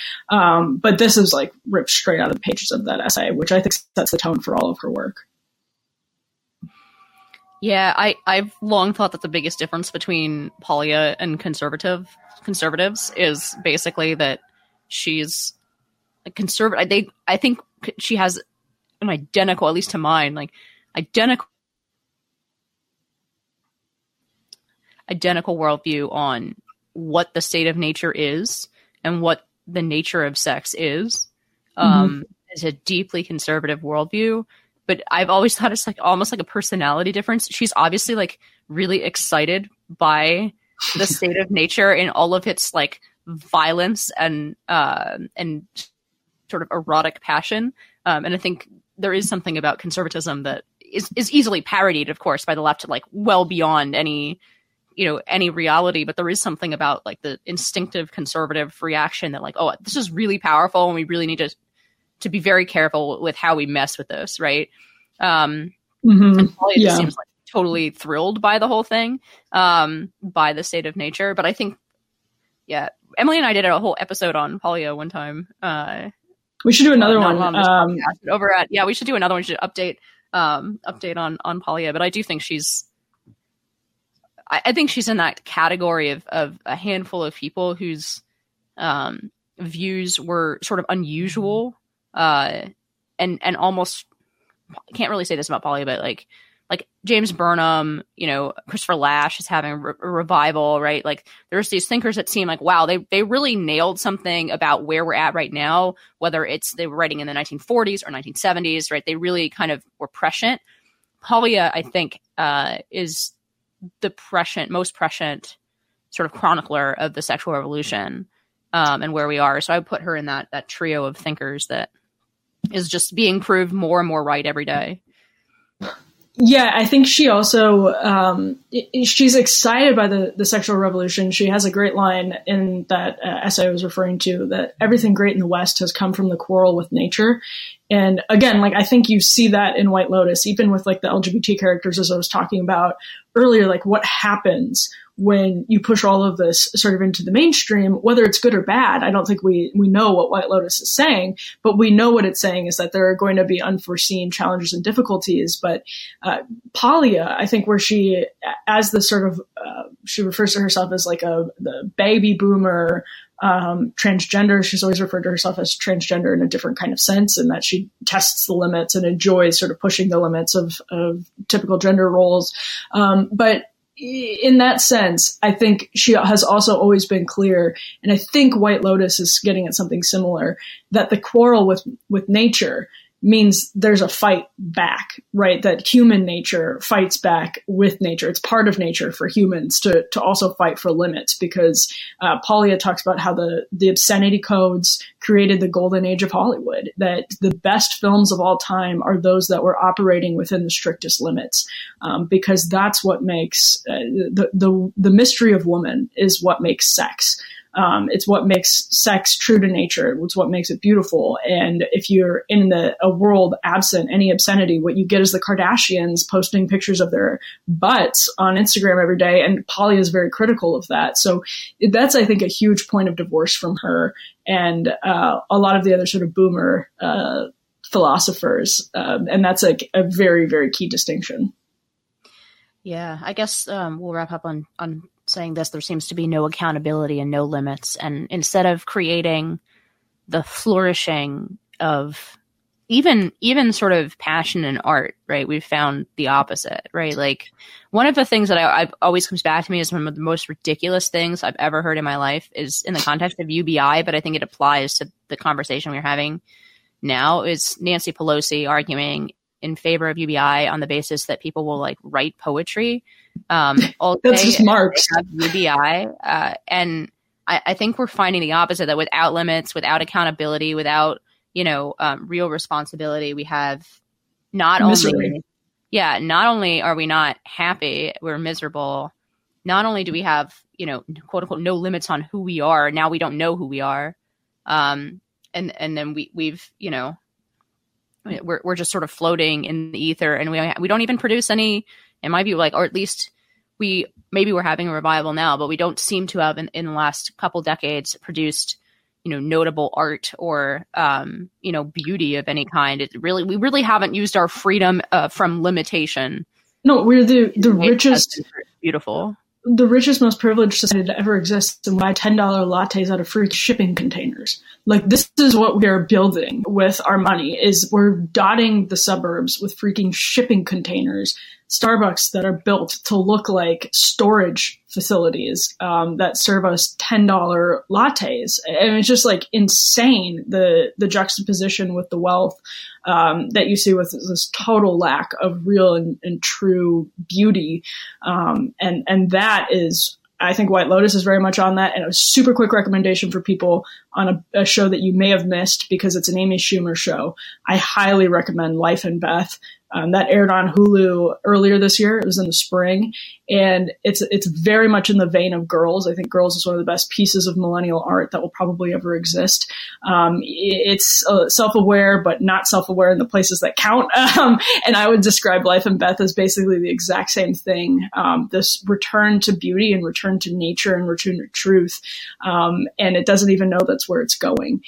But this is like ripped straight out of the pages of that essay, which I think sets the tone for all of her work. Yeah, I've long thought that the biggest difference between Paglia and conservatives is basically that she's conservative. I think she has an identical, at least to mine, like identical worldview on what the state of nature is and what the nature of sex is. It's a deeply conservative worldview, but I've always thought it's like almost like a personality difference. She's obviously like really excited by the state of nature in all of its like violence and sort of erotic passion. And I think there is something about conservatism that is easily parodied, of course, by the left, like well beyond any reality. But there is something about like the instinctive conservative reaction that like, oh, this is really powerful and we really need to be very careful with how we mess with this. Right. And Polly just seems like totally thrilled by the whole thing, by the state of nature. But I think, yeah, Emily and I did a whole episode on Polio one time. We should do another one. We should do another one. We should update on Polio. But I do think she's in that category of a handful of people whose views were sort of unusual, and almost, can't really say this about Polio, but like James Burnham, you know, Christopher Lash is having a revival, right? Like there's these thinkers that seem like, wow, they really nailed something about where we're at right now, whether it's they were writing in the 1940s or 1970s, right? They really kind of were prescient. Paglia, I think, is the most prescient sort of chronicler of the sexual revolution and where we are. So I would put her in that trio of thinkers that is just being proved more and more right every day. Yeah, I think she also, she's excited by the sexual revolution. She has a great line in that essay I was referring to, that everything great in the West has come from the quarrel with nature. And again, like, I think you see that in White Lotus, even with like the LGBT characters, as I was talking about earlier, like what happens when you push all of this sort of into the mainstream, whether it's good or bad. I don't think we know what White Lotus is saying, but we know what it's saying is that there are going to be unforeseen challenges and difficulties. But Polya, I think, where she, as the sort of, she refers to herself as like the baby boomer, transgender. She's always referred to herself as transgender in a different kind of sense, and that she tests the limits and enjoys sort of pushing the limits of typical gender roles. But in that sense, I think she has also always been clear, and I think White Lotus is getting at something similar, that the quarrel with nature means there's a fight back, right? That human nature fights back with nature. It's part of nature for humans to also fight for limits, because Polya talks about how the obscenity codes created the golden age of Hollywood, that the best films of all time are those that were operating within the strictest limits, because that's what makes the mystery of woman is what makes sex. It's what makes sex true to nature. It's what makes it beautiful. And if you're in a world absent any obscenity, what you get is the Kardashians posting pictures of their butts on Instagram every day. And Polya is very critical of that. So that's, I think, a huge point of divorce from her and a lot of the other sort of boomer philosophers. And that's a very, very key distinction. Yeah, I guess we'll wrap up on saying this, there seems to be no accountability and no limits. And instead of creating the flourishing of even sort of passion and art, right, we've found the opposite, right? Like, one of the things that I've always comes back to me as one of the most ridiculous things I've ever heard in my life is in the context of UBI, but I think it applies to the conversation we're having now, is Nancy Pelosi arguing in favor of UBI on the basis that people will like write poetry all day. That's just Marx. UBI, and I think we're finding the opposite, that without limits, without accountability, without real responsibility, we have not only are we not happy, we're miserable. Not only do we have quote unquote no limits on who we are, now we don't know who we are, and then we've We're just sort of floating in the ether, and we don't even produce any, in my view, or at least we're having a revival now, but we don't seem to have in the last couple decades produced, notable art or, beauty of any kind. We really haven't used our freedom from limitation. No, we're the richest, beautiful, the richest, most privileged society to ever exist, and buy $10 lattes out of free shipping containers. Like, this is what we are building with our money, is we're dotting the suburbs with freaking shipping containers, Starbucks that are built to look like storage facilities that serve us $10 lattes. And it's just like insane, the juxtaposition with the wealth that you see with this total lack of real and true beauty. And that is, I think White Lotus is very much on that. And a super quick recommendation for people on a show that you may have missed, because it's an Amy Schumer show. I highly recommend Life and Beth. That aired on Hulu earlier this year. It was in the spring, and it's very much in the vein of Girls. I think Girls is one of the best pieces of millennial art that will probably ever exist. It's self-aware, but not self-aware in the places that count. And I would describe Life and Beth as basically the exact same thing. This return to beauty and return to nature and return to truth. And it doesn't even know that's where it's going.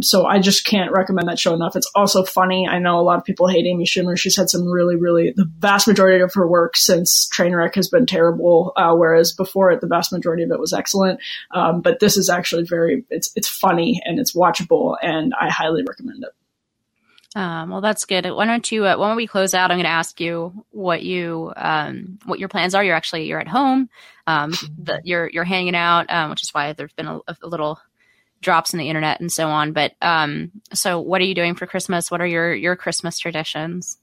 So I just can't recommend that show enough. It's also funny. I know a lot of people hate Amy Schumer. She's had some really, really, the vast majority of her work since Trainwreck has been terrible, whereas before it, the vast majority of it was excellent. But this is actually it's funny and it's watchable, and I highly recommend it. Well, that's good. Why don't we close out? I'm going to ask you what your plans are. You're at home. You're hanging out, which is why there's been a little drops in the internet and so on. But so what are you doing for Christmas? What are your Christmas traditions?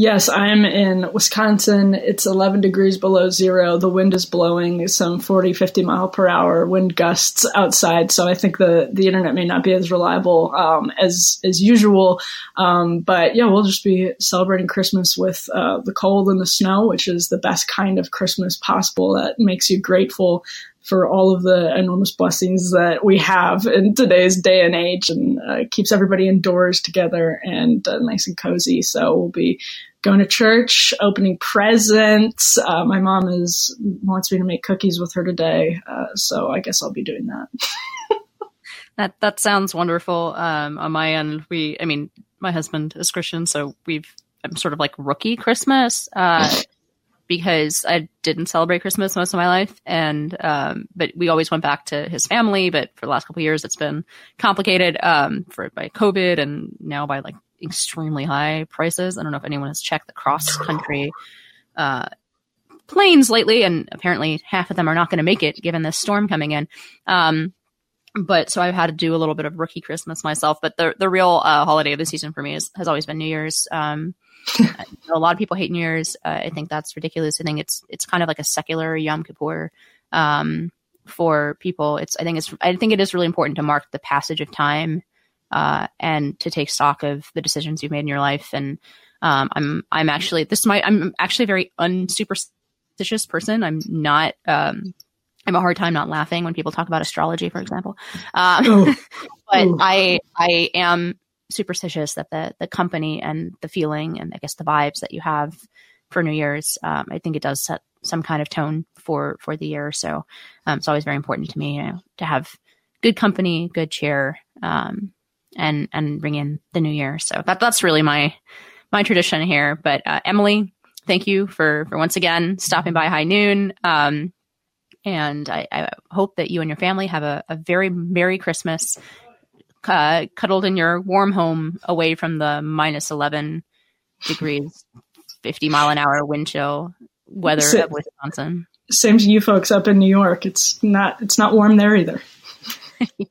Yes, I'm in Wisconsin. It's 11 degrees below zero. The wind is blowing some 40, 50 mile per hour wind gusts outside. So I think the internet may not be as reliable as usual. But yeah, we'll just be celebrating Christmas with the cold and the snow, which is the best kind of Christmas possible. That makes you grateful for all of the enormous blessings that we have in today's day and age, and keeps everybody indoors together and nice and cozy. So we'll be going to church, opening presents. My mom wants me to make cookies with her today. So I guess I'll be doing that. That sounds wonderful. On my end, my husband is Christian, so I'm sort of like rookie Christmas, because I didn't celebrate Christmas most of my life. And, but we always went back to his family, but for the last couple of years, it's been complicated, by COVID and now by like extremely high prices. I don't know if anyone has checked the cross country, planes lately. And apparently half of them are not going to make it given this storm coming in. But so I've had to do a little bit of rookie Christmas myself, but the real holiday of the season for me has always been New Year's. A lot of people hate New Year's. I think that's ridiculous. I think it's kind of like a secular Yom Kippur for people. I think it is really important to mark the passage of time and to take stock of the decisions you've made in your life. And I'm actually a very unsuperstitious person. I'm not. I have a hard time not laughing when people talk about astrology, for example. I am superstitious that the company and the feeling and I guess the vibes that you have for New Year's, I think it does set some kind of tone for the year. So it's always very important to me, to have good company, good cheer, and bring in the New Year. So that's really my tradition here. But Emily, thank you for once again stopping by High Noon. And I hope that you and your family have a very Merry Christmas, cuddled in your warm home away from the minus 11 degrees, 50 mile an hour wind chill weather of Wisconsin. Same to you folks up in New York. It's not warm there either.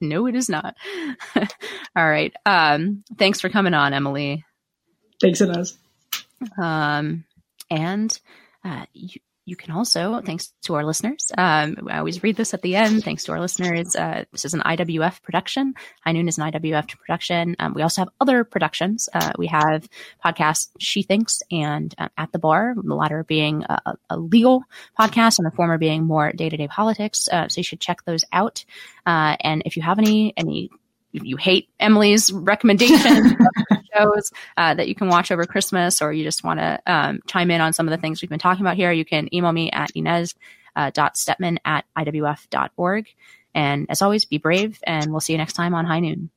No, it is not. All right. Thanks for coming on, Emily. Thanks, Inez. You can also, thanks to our listeners, I always read this at the end. Thanks to our listeners. This is an IWF production. High Noon is an IWF production. We also have other productions. We have podcasts, She Thinks and At the Bar, the latter being a legal podcast and the former being more day-to-day politics. So you should check those out. And if you have any if you hate Emily's recommendations, shows that you can watch over Christmas, or you just want to chime in on some of the things we've been talking about here, you can email me at inez.stepman@iwf.org. And as always, be brave, and we'll see you next time on High Noon.